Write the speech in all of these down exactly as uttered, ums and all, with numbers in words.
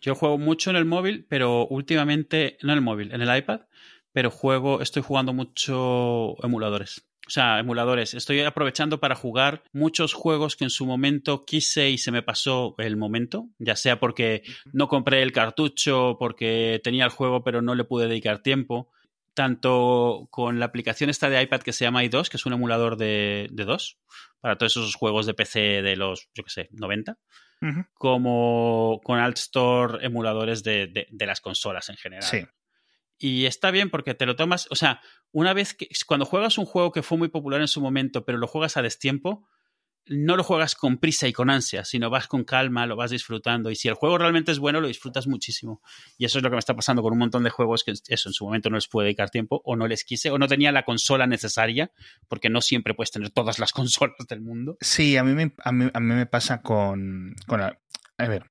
Yo juego mucho en el móvil, pero últimamente, no en el móvil, en el iPad, pero juego, estoy jugando mucho emuladores. O sea, emuladores. Estoy aprovechando para jugar muchos juegos que en su momento quise y se me pasó el momento, ya sea porque no compré el cartucho, porque tenía el juego pero no le pude dedicar tiempo, tanto con la aplicación esta de iPad que se llama iDOS, que es un emulador de, de DOS, para todos esos juegos de P C de los, yo qué sé, noventa, uh-huh. como con Alt Store, emuladores de, de, de las consolas en general. Sí. Y está bien porque te lo tomas... O sea, una vez que... Cuando juegas un juego que fue muy popular en su momento, pero lo juegas a destiempo, no lo juegas con prisa y con ansia, sino vas con calma, lo vas disfrutando. Y si el juego realmente es bueno, lo disfrutas muchísimo. Y eso es lo que me está pasando con un montón de juegos que eso en su momento no les pude dedicar tiempo, o no les quise, o no tenía la consola necesaria, porque no siempre puedes tener todas las consolas del mundo. Sí, a mí me, a mí, a mí me pasa con... con la, a ver...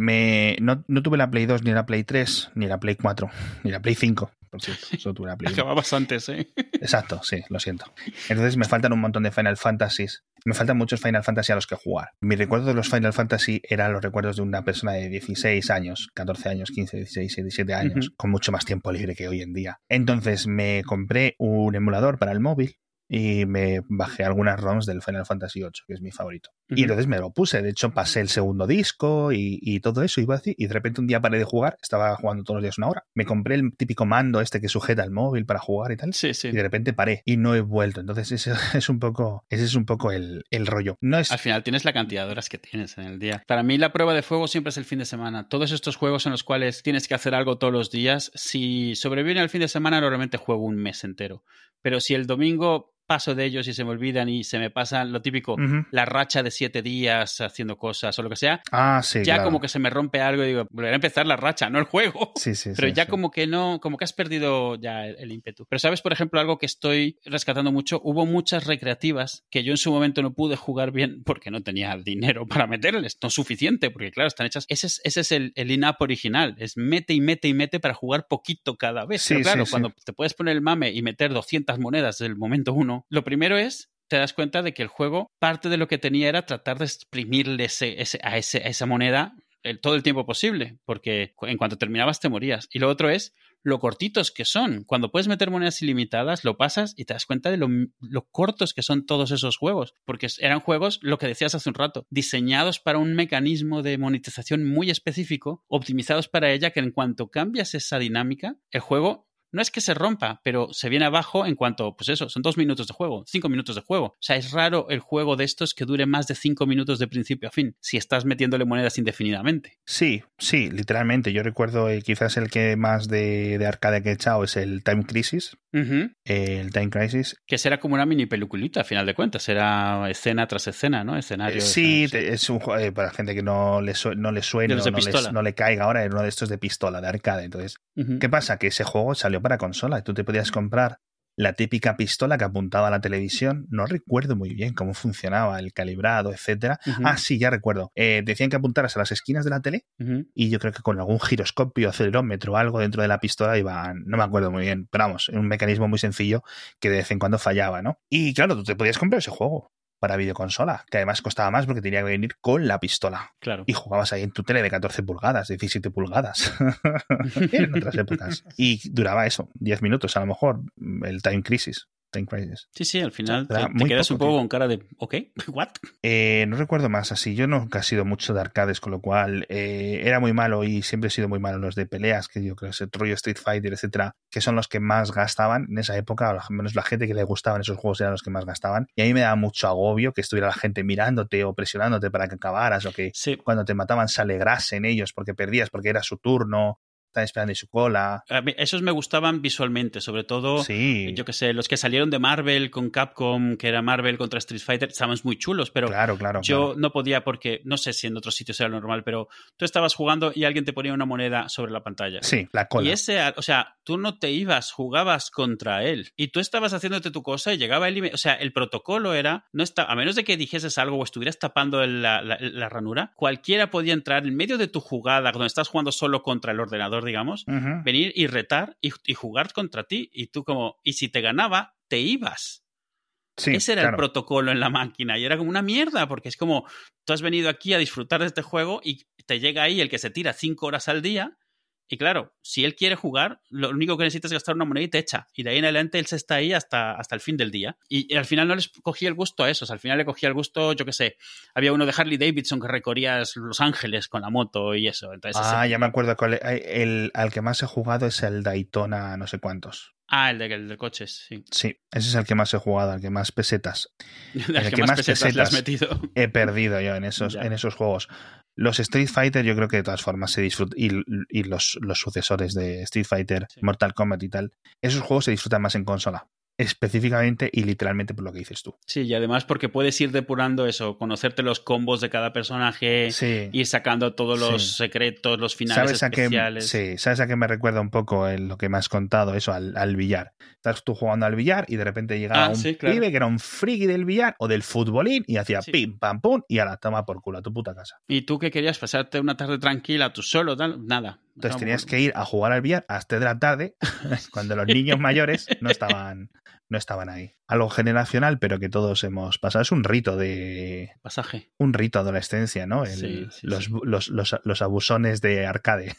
Me, no, no tuve la Play dos, ni la Play tres, ni la Play cuatro, ni la Play cinco, por cierto, solo tuve la Play uno. Acababas antes, ¿eh? Exacto, sí, lo siento. Entonces me faltan un montón de Final Fantasies, me faltan muchos Final Fantasy a los que jugar. Mi recuerdo de los Final Fantasy eran los recuerdos de una persona de dieciséis años, catorce años, quince, dieciséis, diecisiete años, uh-huh. con mucho más tiempo libre que hoy en día. Entonces me compré un emulador para el móvil y me bajé algunas ROMs del Final Fantasy ocho, que es mi favorito. Uh-huh. Y entonces me lo puse. De hecho, pasé el segundo disco y, y todo eso. Iba así, y de repente un día paré de jugar. Estaba jugando todos los días una hora. Me compré el típico mando este que sujeta el móvil para jugar y tal. Sí, sí. Y de repente paré y no he vuelto. Entonces ese es un poco, ese es un poco el, el rollo. No es... Al final tienes la cantidad de horas que tienes en el día. Para mí la prueba de fuego siempre es el fin de semana. Todos estos juegos en los cuales tienes que hacer algo todos los días. Si sobreviene al fin de semana, normalmente juego un mes entero. Pero si el domingo... paso de ellos y se me olvidan y se me pasan lo típico, uh-huh. la racha de siete días haciendo cosas o lo que sea, ah, sí, ya claro. como que se me rompe algo y digo, volveré a empezar la racha, no el juego. Sí, sí, pero sí, ya sí. como que no, como que has perdido ya el, el ímpetu. Pero sabes, por ejemplo, algo que estoy rescatando mucho, hubo muchas recreativas que yo en su momento no pude jugar bien porque no tenía dinero para meterles, no suficiente, porque claro, están hechas. Ese es, ese es el, el in-app original, es mete y mete y mete para jugar poquito cada vez. Sí, pero claro, sí, cuando sí. te puedes poner el mame y meter doscientas monedas del momento uno, lo primero es, te das cuenta de que el juego, parte de lo que tenía era tratar de exprimirle ese, ese, a, ese, a esa moneda el, todo el tiempo posible, porque en cuanto terminabas te morías. Y lo otro es lo cortitos que son. Cuando puedes meter monedas ilimitadas, lo pasas y te das cuenta de lo, lo cortos que son todos esos juegos, porque eran juegos, lo que decías hace un rato, diseñados para un mecanismo de monetización muy específico, optimizados para ella, que en cuanto cambias esa dinámica, el juego... No es que se rompa, pero se viene abajo en cuanto, pues eso, son dos minutos de juego, cinco minutos de juego. O sea, es raro el juego de estos que dure más de cinco minutos de principio a fin, si estás metiéndole monedas indefinidamente. Sí, sí, literalmente. Yo recuerdo eh, quizás el que más de, de arcade que he echado es el Time Crisis. Uh-huh. Eh, el Time Crisis. Que será como una mini peliculita, al final de cuentas. Era escena tras escena, ¿no? Escenario. Eh, sí, escenario. Es un juego, eh, para gente que no le, su- no le suene, no, les, no le caiga ahora, era uno de estos de pistola, de arcade. Entonces, uh-huh. ¿qué pasa? Que ese juego salió para consola, tú te podías comprar la típica pistola que apuntaba a la televisión. No recuerdo muy bien cómo funcionaba el calibrado, etcétera. Uh-huh. Ah, sí, ya recuerdo. Eh, decían que apuntaras a las esquinas de la tele uh-huh. y yo creo que con algún giroscopio, acelerómetro o algo dentro de la pistola iba, no me acuerdo muy bien, pero vamos, un mecanismo muy sencillo que de vez en cuando fallaba, ¿no? Y claro, tú te podías comprar ese juego para videoconsola, que además costaba más porque tenía que venir con la pistola. Claro. Y jugabas ahí en tu tele de catorce pulgadas, diecisiete pulgadas, en otras épocas. Y duraba eso, diez minutos a lo mejor, el Time Crisis. Time Crisis. Sí, sí, al final o sea, te, te quedas poco, un poco tío. Con cara de, ok, what? Eh, no recuerdo más así, yo nunca he sido mucho de arcades, con lo cual eh, era muy malo y siempre he sido muy malo los de peleas, que yo creo que es el rollo Street Fighter, etcétera, que son los que más gastaban en esa época, o al menos la gente que le gustaban esos juegos eran los que más gastaban, y a mí me daba mucho agobio que estuviera la gente mirándote o presionándote para que acabaras, o que sí. cuando te mataban se alegrasen ellos porque perdías, porque era su turno. Están esperando y su cola. A mí, esos me gustaban visualmente, sobre todo, sí. yo que sé, los que salieron de Marvel con Capcom, que era Marvel contra Street Fighter, estaban muy chulos, pero claro, claro, yo claro. no podía porque, no sé si en otros sitios era lo normal, pero tú estabas jugando y alguien te ponía una moneda sobre la pantalla. Sí, la cola. Y ese, o sea, tú no te ibas, jugabas contra él y tú estabas haciéndote tu cosa y llegaba él y me, o sea, el protocolo era, no está, a menos de que dijeses algo o estuvieras tapando la, la, la ranura, cualquiera podía entrar en medio de tu jugada, donde estás jugando solo contra el ordenador, digamos, uh-huh. venir y retar y, y jugar contra ti, y tú como, y si te ganaba, te ibas. Sí, ese era claro. el protocolo en la máquina y era como una mierda porque es como tú has venido aquí a disfrutar de este juego y te llega ahí el que se tira cinco horas al día y claro, si él quiere jugar lo único que necesita es gastar una moneda y te echa y de ahí en adelante él se está ahí hasta, hasta el fin del día y, y al final no les cogía el gusto a eso, o sea, al final le cogía el gusto, yo qué sé, había uno de Harley Davidson que recorrías Los Ángeles con la moto y eso. Entonces, ah, ese... ya me acuerdo cuál es, el, al que más he jugado es el Daytona no sé cuántos. Ah, el de, el de coches, sí. Sí, ese es el que más he jugado, el que más pesetas. el, el que, que más pesetas, pesetas le has metido. He perdido yo en esos, en esos juegos. Los Street Fighter yo creo que de todas formas se disfrutan, y, y los, los sucesores de Street Fighter, sí. Mortal Kombat y tal, esos juegos se disfrutan más en consola. Específicamente y literalmente por lo que dices tú. Sí, y además porque puedes ir depurando eso, conocerte los combos de cada personaje, sí. ir sacando todos los sí. secretos, los finales ¿Sabes especiales. A qué, sí, ¿sabes a qué me recuerda un poco el, lo que me has contado? Eso, al, al billar. Estás tú jugando al billar y de repente llegaba ah, un sí, claro. pibe que era un friki del billar o del futbolín y hacía sí. pim, pam, pum y a la toma por culo a tu puta casa. Y tú que querías pasarte una tarde tranquila tú solo, tal, nada. Entonces tenías que ir a jugar al billar a las tres de la tarde cuando los niños mayores no estaban, no estaban ahí. Algo generacional, pero que todos hemos pasado. Es un rito de... Pasaje. Un rito de adolescencia, ¿no? El, sí, sí, los, sí. Los, los, los abusones de arcade.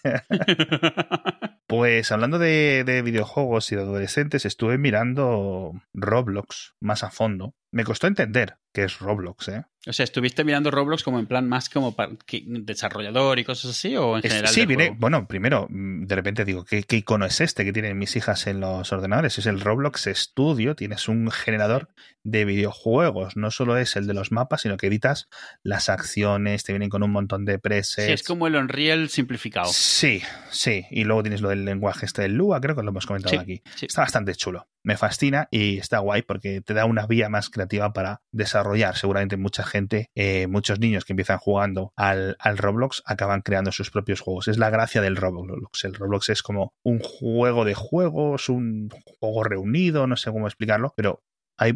Pues hablando de, de videojuegos y de adolescentes, estuve mirando Roblox más a fondo. Me costó entender qué es Roblox, ¿eh? O sea, ¿estuviste mirando Roblox como en plan más como para, que, desarrollador y cosas así o en general? Es, sí, vine, bueno, primero, de repente digo, ¿qué, ¿qué icono es este que tienen mis hijas en los ordenadores? Es el Roblox Studio, tienes un generador de videojuegos, no solo es el de los mapas, sino que editas las acciones, te vienen con un montón de presets. Sí, es como el Unreal simplificado. Sí, sí, y luego tienes lo del lenguaje este del Lua, creo que lo hemos comentado sí, aquí. Sí. Está bastante chulo, me fascina y está guay porque te da una vía más creativa para desarrollar, seguramente mucha gente, eh, muchos niños que empiezan jugando al, al Roblox acaban creando sus propios juegos. Es la gracia del Roblox. El Roblox es como un juego de juegos, un juego reunido, no sé cómo explicarlo, pero hay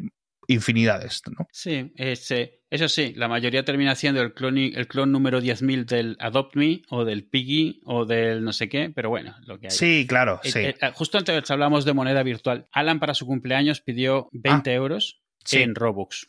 infinidad de esto, ¿no? Sí, ese, eso sí, la mayoría termina siendo el clon, el clon número diez mil del Adopt Me o del Piggy o del no sé qué, pero bueno, lo que hay. Sí, claro, eh, sí. Eh, justo antes hablamos de moneda virtual. Alan para su cumpleaños pidió veinte ah, euros sí. en Robux.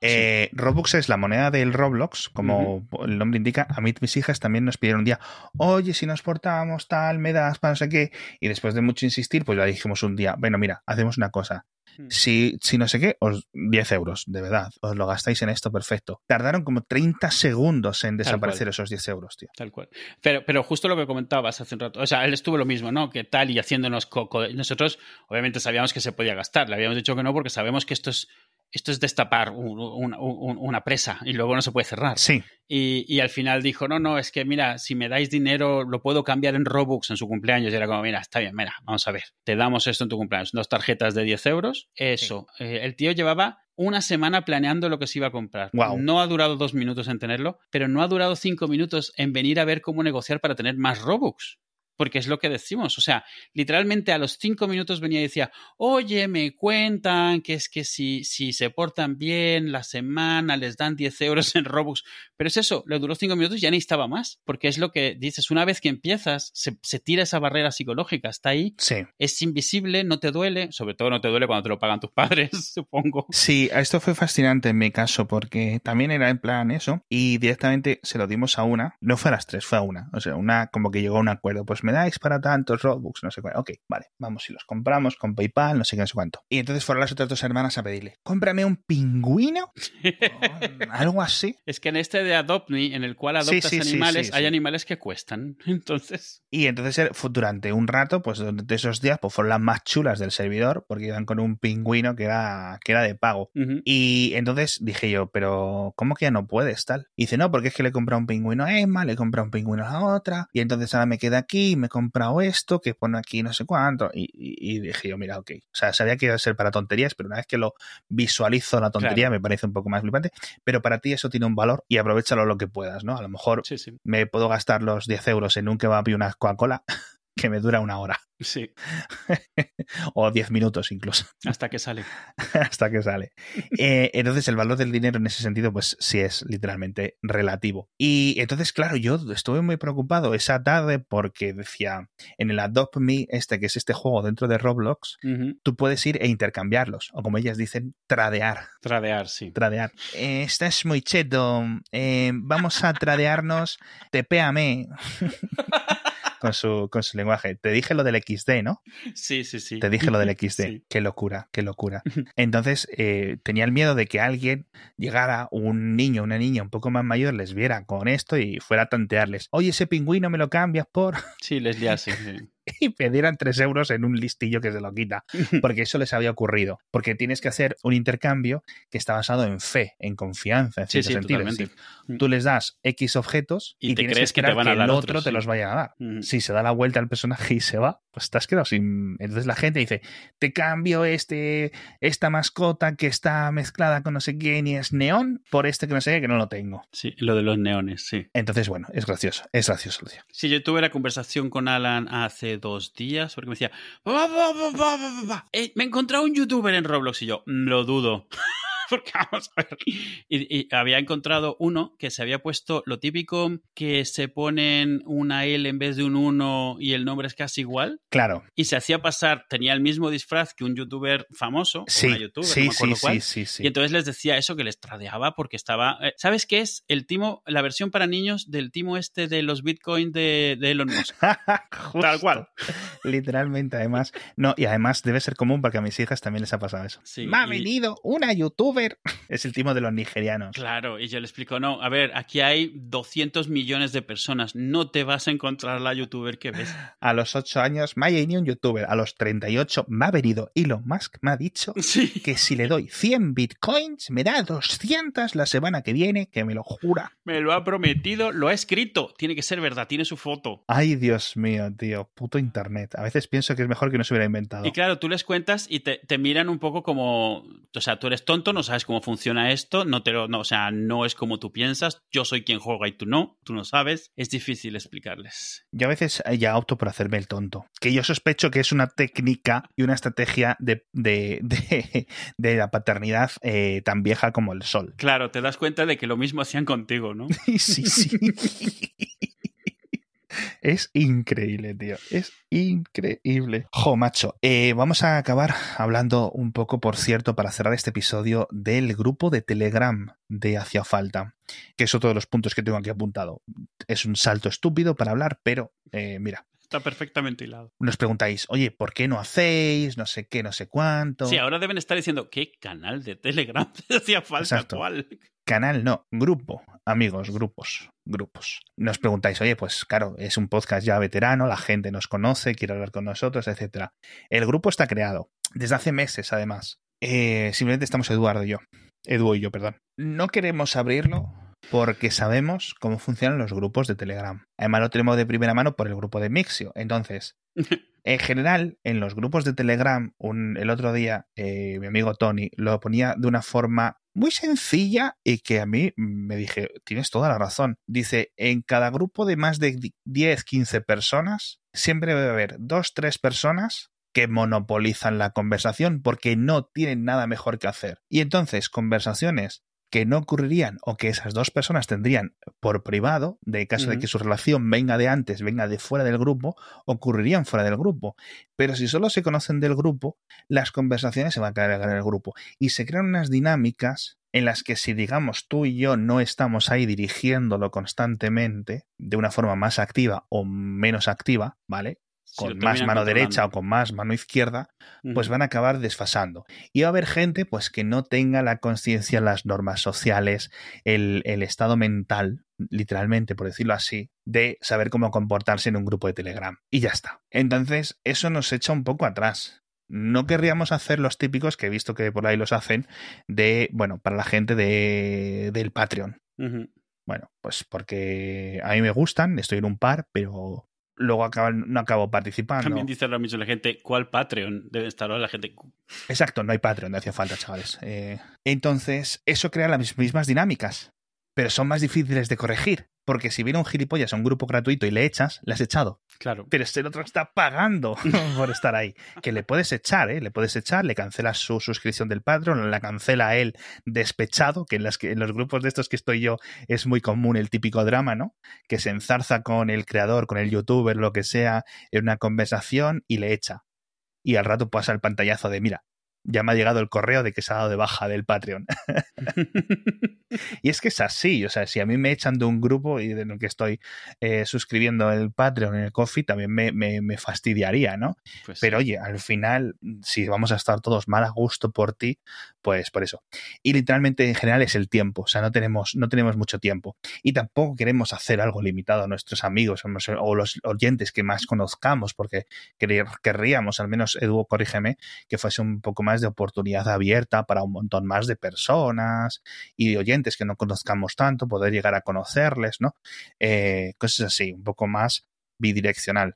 Eh, sí. Robux es la moneda del Roblox, como uh-huh. el nombre indica. A mí mis hijas también nos pidieron un día, oye, si nos portamos tal, me das para no sé qué. Y después de mucho insistir, pues le dijimos un día, bueno, mira, hacemos una cosa. Si, si no sé qué, os diez euros, de verdad, os lo gastáis en esto, perfecto. Tardaron como treinta segundos en desaparecer esos diez euros, tío. Tal cual. Pero, pero justo lo que comentabas hace un rato, o sea, él estuvo lo mismo, ¿no? Que tal y haciéndonos coco. Nosotros obviamente sabíamos que se podía gastar, le habíamos dicho que no porque sabemos que esto es... Esto es destapar un, un, un, una presa y luego no se puede cerrar. Sí. Y, y al final dijo, no, no, es que mira, si me dais dinero lo puedo cambiar en Robux en su cumpleaños. Y era como, mira, está bien, mira, vamos a ver. Te damos esto en tu cumpleaños. Dos tarjetas de diez euros. Eso. Sí. Eh, el tío llevaba una semana planeando lo que se iba a comprar. Wow. No ha durado dos minutos en tenerlo, pero no ha durado cinco minutos en venir a ver cómo negociar para tener más Robux. Porque es lo que decimos, o sea, literalmente a los cinco minutos venía y decía, oye, me cuentan que es que si, si se portan bien la semana les dan diez euros en Robux. Pero es eso, le duró cinco minutos y ya necesitaba más, porque es lo que dices, una vez que empiezas, se, se tira esa barrera psicológica, está ahí, sí. Es invisible, no te duele, sobre todo no te duele cuando te lo pagan tus padres, supongo. Sí, esto fue fascinante en mi caso, porque también era en plan eso, y directamente se lo dimos a una, no fue a las tres, fue a una, o sea, una como que llegó a un acuerdo, pues me dais para tantos Robux, no sé cuál. Ok, vale, vamos y los compramos con PayPal, no sé qué, no sé cuánto. Y entonces fueron las otras dos hermanas a pedirle, cómprame un pingüino, algo así. Es que en este de Adopt Me, en el cual adoptas sí, sí, animales, sí, sí, hay sí. animales que cuestan, entonces. Y entonces durante un rato, pues durante esos días, pues fueron las más chulas del servidor, porque iban con un pingüino que era, que era de pago. Uh-huh. Y entonces dije yo, pero ¿cómo que ya no puedes tal? Y dice, no, porque es que le he comprado un pingüino a Emma, le he comprado un pingüino a la otra, y entonces ahora me queda aquí, me he comprado esto, que pone aquí no sé cuánto, y, y, y dije yo, mira, ok. O sea, sabía que iba a ser para tonterías, pero una vez que lo visualizo la tontería, claro. me parece un poco más flipante, pero para ti eso tiene un valor y aprovechalo lo que puedas, ¿no? A lo mejor sí, sí. me puedo gastar los diez euros en un kebab y una Coca-Cola, que me dura una hora. Sí. O diez minutos incluso. Hasta que sale. Hasta que sale. Eh, entonces, el valor del dinero en ese sentido, pues sí es literalmente relativo. Y entonces, claro, yo estuve muy preocupado esa tarde porque decía, en el Adopt Me, este que es este juego dentro de Roblox, uh-huh. tú puedes ir e intercambiarlos. O como ellas dicen, tradear. Tradear, sí. Tradear. Eh, estás muy cheto. Eh, vamos a tradearnos. Tepéame. Con su, con su lenguaje. Te dije lo del equis de, ¿no? Sí, sí, sí. Te dije lo del equis de. Sí. Qué locura, qué locura. Entonces, eh, tenía el miedo de que alguien llegara, un niño, una niña un poco más mayor, les viera con esto y fuera a tantearles. Oye, ese pingüino me lo cambias por... Sí, les liase, sí. Y pidieran tres euros en un listillo que se lo quita, porque eso les había ocurrido. Porque tienes que hacer un intercambio que está basado en fe, en confianza, en sí, cierto sí, sentido. Sí. Tú les das X objetos y, y te tienes crees que esperar que, te van a que el otro, otro sí. te los vaya a dar. Mm. Si se da la vuelta al personaje y se va, pues te has quedado sin... Entonces la gente dice, te cambio este esta mascota que está mezclada con no sé quién y es neón por este que no sé qué, que no lo tengo. Sí, lo de los neones, sí. Entonces, bueno, es gracioso, es gracioso. Lucia. Sí, yo tuve la conversación con Alan hace dos días, porque me decía va, va, va, va, va, va. Eh, me he encontrado un youtuber en Roblox y yo, lo dudo porque vamos a ver y, y había encontrado uno que se había puesto lo típico que se ponen una L en vez de un uno y el nombre es casi igual, claro, y se hacía pasar, tenía el mismo disfraz que un youtuber famoso, sí, o una youtuber, sí, no me acuerdo sí, cuál, sí, sí, sí. Y entonces les decía eso, que les tradeaba porque estaba, eh, ¿sabes qué es? El timo, la versión para niños del timo este de los bitcoins de, de Elon Musk. Tal cual. Literalmente, además, no, y además debe ser común porque a mis hijas también les ha pasado eso. Sí, me ha y... venido una youtuber. Es el timo de los nigerianos. Claro, y yo le explico, no, a ver, aquí hay doscientos millones de personas, no te vas a encontrar la youtuber que ves. A los ocho años me ha venido un youtuber, a los treinta y ocho me ha venido Elon Musk, me ha dicho sí. que si le doy cien bitcoins me da doscientos la semana que viene, que me lo jura. Me lo ha prometido, lo ha escrito, tiene que ser verdad, tiene su foto. Ay, Dios mío, tío, puto internet. A veces pienso que es mejor que no se hubiera inventado. Y claro, tú les cuentas y te, te miran un poco como, o sea, tú eres tonto, no sabes cómo funciona esto, no te lo, no, o sea, no es como tú piensas, yo soy quien juega y tú no, tú no sabes, es difícil explicarles. Yo a veces ya opto por hacerme el tonto, que yo sospecho que es una técnica y una estrategia de, de, de, de la paternidad eh, tan vieja como el sol. Claro, te das cuenta de que lo mismo hacían contigo, ¿no? Sí, sí. Es increíble, tío. Es increíble. Jo, macho. Eh, vamos a acabar hablando un poco, por cierto, para cerrar este episodio, del grupo de Telegram de Hacia Falta, que es otro de los puntos que tengo aquí apuntado. Es un salto estúpido para hablar, pero eh, mira. Está perfectamente hilado. Nos preguntáis, oye, ¿por qué no hacéis? No sé qué, no sé cuánto. Sí, ahora deben estar diciendo, ¿qué canal de Telegram Hacia Falta? Exacto. ¿Cuál? Canal no, grupo, amigos, grupos, grupos. Nos preguntáis, oye, pues claro, es un podcast ya veterano, la gente nos conoce, quiere hablar con nosotros, etcétera. El grupo está creado desde hace meses, además. Eh, simplemente estamos Eduardo y yo. Edu y yo, perdón. No queremos abrirlo porque sabemos cómo funcionan los grupos de Telegram. Además, lo tenemos de primera mano por el grupo de Mixio. Entonces, en general, en los grupos de Telegram, un, el otro día, eh, mi amigo Tony lo ponía de una forma muy sencilla y que a mí me dije, tienes toda la razón. Dice, en cada grupo de más de diez, quince personas, siempre debe haber dos, tres personas que monopolizan la conversación porque no tienen nada mejor que hacer. Y entonces, conversaciones que no ocurrirían o que esas dos personas tendrían por privado, de caso uh-huh. de que su relación venga de antes, venga de fuera del grupo, ocurrirían fuera del grupo. Pero si solo se conocen del grupo, las conversaciones se van a caer en el grupo. Y se crean unas dinámicas en las que si, digamos, tú y yo no estamos ahí dirigiéndolo constantemente, de una forma más activa o menos activa, ¿vale?, con si más mano derecha o con más mano izquierda, pues uh-huh. van a acabar desfasando. Y va a haber gente pues que no tenga la conciencia, las normas sociales, el, el estado mental, literalmente, por decirlo así, de saber cómo comportarse en un grupo de Telegram. Y ya está. Entonces, eso nos echa un poco atrás. No querríamos hacer los típicos, que he visto que por ahí los hacen, de, bueno, para la gente de, del Patreon. Uh-huh. Bueno, pues porque a mí me gustan, estoy en un par, pero luego acaban, no acabo participando. También dice lo mismo la gente, ¿cuál Patreon? Debe estar la gente. Exacto, no hay Patreon, no hacía falta, chavales. Eh, entonces, eso crea las mismas dinámicas, pero son más difíciles de corregir, porque si viene un gilipollas a un grupo gratuito y le echas, le has echado. Claro. Pero este otro está pagando por estar ahí. Que le puedes echar, ¿eh? Le puedes echar, le cancelas su suscripción del Patreon, la cancela él despechado, que en, las que en los grupos de estos que estoy yo es muy común el típico drama, ¿no? Que se enzarza con el creador, con el youtuber, lo que sea, en una conversación y le echa. Y al rato pasa el pantallazo de, mira, ya me ha llegado el correo de que se ha dado de baja del Patreon. Y es que es así, o sea, si a mí me echan de un grupo y de lo que estoy eh, suscribiendo el Patreon en el Ko-fi, también me, me, me fastidiaría, ¿no? Pues pero sí. Oye, al final, si vamos a estar todos mal a gusto por ti, pues por eso. Y literalmente en general es el tiempo, o sea, no tenemos, no tenemos mucho tiempo. Y tampoco queremos hacer algo limitado a nuestros amigos o los oyentes que más conozcamos, porque quer- querríamos, al menos Edu, corrígeme, que fuese un poco más de oportunidad abierta para un montón más de personas y de oyentes que no conozcamos tanto, poder llegar a conocerles, ¿no? Eh, cosas así, un poco más bidireccional.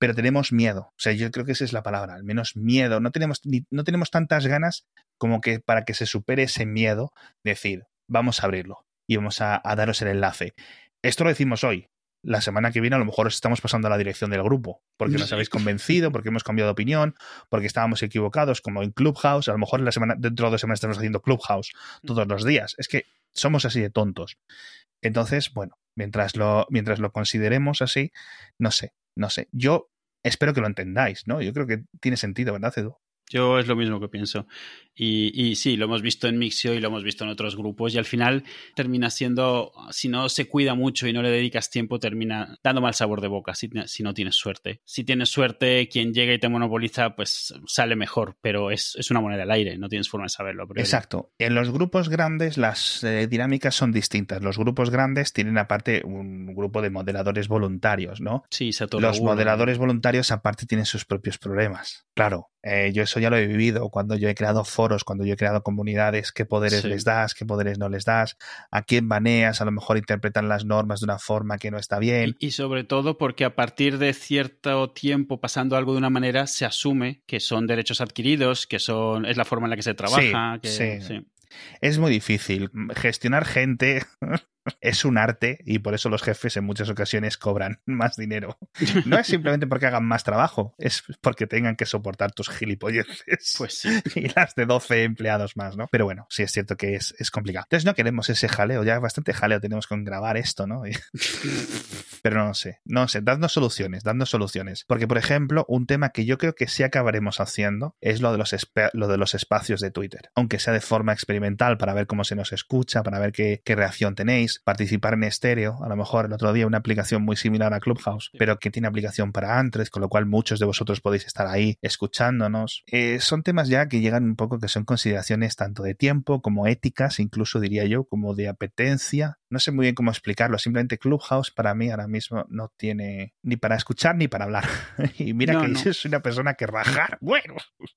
Pero tenemos miedo, o sea, yo creo que esa es la palabra, al menos miedo. No tenemos, ni, no tenemos tantas ganas como que para que se supere ese miedo, decir, vamos a abrirlo y vamos a, a daros el enlace. Esto lo decimos hoy. La semana que viene a lo mejor os estamos pasando a la dirección del grupo, porque nos habéis convencido, porque hemos cambiado de opinión, porque estábamos equivocados, como en Clubhouse. A lo mejor la semana, dentro de dos semanas estamos haciendo Clubhouse todos los días. Es que somos así de tontos. Entonces, bueno, mientras lo, mientras lo consideremos así, no sé, no sé. Yo espero que lo entendáis, ¿no? Yo creo que tiene sentido, ¿verdad, Edu? Yo es lo mismo que pienso. Y, y sí, lo hemos visto en Mixio y lo hemos visto en otros grupos y al final termina siendo, si no se cuida mucho y no le dedicas tiempo, termina dando mal sabor de boca si, si no tienes suerte. Si tienes suerte, quien llega y te monopoliza, pues sale mejor, pero es, es una moneda al aire, no tienes forma de saberlo. Exacto. En los grupos grandes las eh, dinámicas son distintas. Los grupos grandes tienen aparte un grupo de moderadores voluntarios, ¿no? Sí, se atoró. Los moderadores voluntarios aparte tienen sus propios problemas. Claro, eh, yo eso ya lo he vivido cuando yo he creado foros, cuando yo he creado comunidades, qué poderes sí. les das, qué poderes no les das, a quién baneas, a lo mejor interpretan las normas de una forma que no está bien. Y, y sobre todo porque a partir de cierto tiempo pasando algo de una manera se asume que son derechos adquiridos, que son es la forma en la que se trabaja. Sí, que, sí. sí. Es muy difícil. Gestionar gente es un arte y por eso los jefes en muchas ocasiones cobran más dinero. No es simplemente porque hagan más trabajo, es porque tengan que soportar tus gilipolleces pues sí. y las de doce empleados más, ¿no? Pero bueno, sí es cierto que es, es complicado. Entonces no queremos ese jaleo, ya bastante jaleo tenemos con grabar esto, ¿no? Pero no sé, no sé, dadnos soluciones, dadnos soluciones. Porque, por ejemplo, un tema que yo creo que sí acabaremos haciendo es lo de los, esp- lo de los espacios de Twitter. Aunque sea de forma experimental, para ver cómo se nos escucha, para ver qué, qué reacción tenéis, participar en Estéreo, a lo mejor el otro día una aplicación muy similar a Clubhouse, pero que tiene aplicación para Android, con lo cual muchos de vosotros podéis estar ahí escuchándonos. Eh, son temas ya que llegan un poco, que son consideraciones tanto de tiempo como éticas, incluso diría yo, como de apetencia. No sé muy bien cómo explicarlo, simplemente Clubhouse para mí ahora mismo no tiene ni para escuchar ni para hablar. Y mira no, que no. Yo soy una persona que rajar, bueno,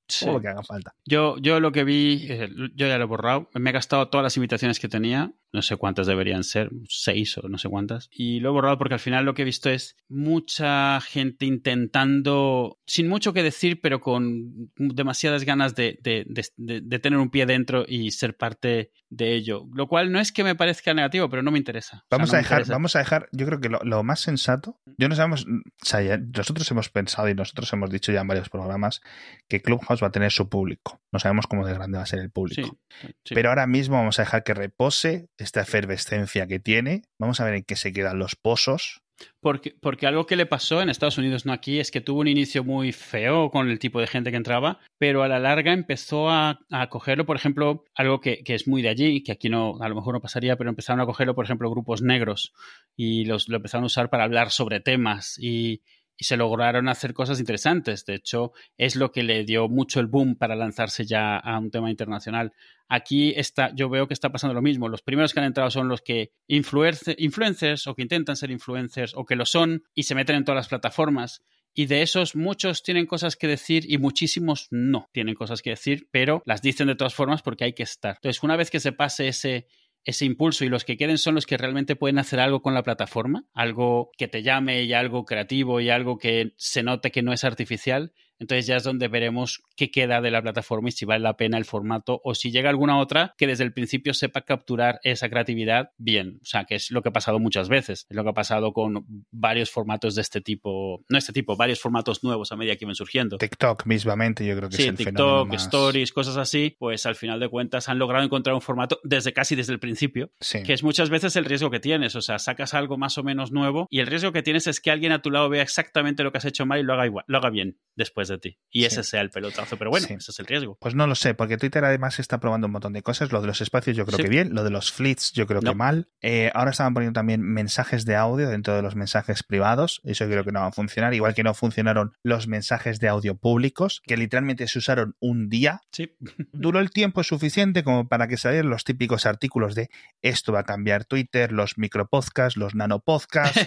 sí. todo lo que haga falta. Yo, yo lo que vi, eh, yo ya lo he borrado, me he gastado todas las invitaciones que tenía, no sé cuántas deberían ser, seis o no sé cuántas, y lo he borrado porque al final lo que he visto es mucha gente intentando, sin mucho que decir, pero con demasiadas ganas de, de, de, de, de tener un pie dentro y ser parte de ello, lo cual no es que me parezca negativo, pero no me interesa. Vamos o sea, no a dejar, vamos a dejar, yo creo que lo, lo más sensato, yo no sabemos, o sea, ya, nosotros hemos pensado y nosotros hemos dicho ya en varios programas que Clubhouse va a tener su público. No sabemos cómo de grande va a ser el público. Sí, sí. Pero ahora mismo vamos a dejar que repose esta efervescencia que tiene. Vamos a ver en qué se quedan los pozos. Porque, porque algo que le pasó en Estados Unidos, no aquí, es que tuvo un inicio muy feo con el tipo de gente que entraba, pero a la larga empezó a, a cogerlo, por ejemplo, algo que, que es muy de allí, que aquí no a lo mejor no pasaría, pero empezaron a cogerlo, por ejemplo, grupos negros y los, lo empezaron a usar para hablar sobre temas y, y se lograron hacer cosas interesantes. De hecho, es lo que le dio mucho el boom para lanzarse ya a un tema internacional. Aquí está, yo veo que está pasando lo mismo. Los primeros que han entrado son los que influence, influencers o que intentan ser influencers o que lo son y se meten en todas las plataformas. Y de esos muchos tienen cosas que decir y muchísimos no tienen cosas que decir, pero las dicen de todas formas porque hay que estar. Entonces, una vez que se pase ese... ese impulso y los que queden son los que realmente pueden hacer algo con la plataforma, algo que te llame y algo creativo y algo que se note que no es artificial, Entonces ya es donde veremos qué queda de la plataforma y si vale la pena el formato o si llega alguna otra que desde el principio sepa capturar esa creatividad bien. O sea, que es lo que ha pasado muchas veces. Es lo que ha pasado con varios formatos de este tipo. No este tipo, varios formatos nuevos a medida que iban surgiendo. TikTok mismamente yo creo que sí, es el TikTok, fenómeno más... Stories, cosas así. Pues al final de cuentas han logrado encontrar un formato desde casi desde el principio. Sí. Que es muchas veces el riesgo que tienes. O sea, sacas algo más o menos nuevo y el riesgo que tienes es que alguien a tu lado vea exactamente lo que has hecho mal y lo haga igual, lo haga bien después de ti. Y sí. ese sea el pelotazo. Pero bueno, sí. ese es el riesgo. Pues no lo sé, porque Twitter además está probando un montón de cosas. Lo de los espacios yo creo sí. que bien. Lo de los fleets yo creo no. que mal. Eh, ahora estaban poniendo también mensajes de audio dentro de los mensajes privados. Eso creo que no va a funcionar. Igual que no funcionaron los mensajes de audio públicos, que literalmente se usaron un día. Sí. Duró el tiempo suficiente como para que salieran los típicos artículos de esto va a cambiar Twitter, los micropodcasts, los nanopodcasts,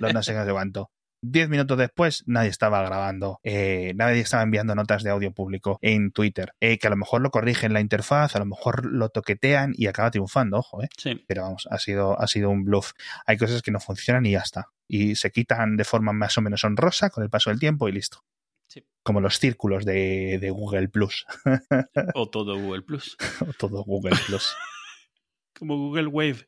los no sé qué, no sé cuánto. Diez minutos después, nadie estaba grabando, eh, nadie estaba enviando notas de audio público en Twitter, eh, que a lo mejor lo corrigen la interfaz, a lo mejor lo toquetean y acaba triunfando, ojo, eh. Sí. Pero vamos, ha sido, ha sido un bluff. Hay cosas que no funcionan y ya está. Y se quitan de forma más o menos honrosa con el paso del tiempo y listo. Sí. Como los círculos de, de Google Plus. O todo Google Plus. O todo Google Plus. Como Google Wave.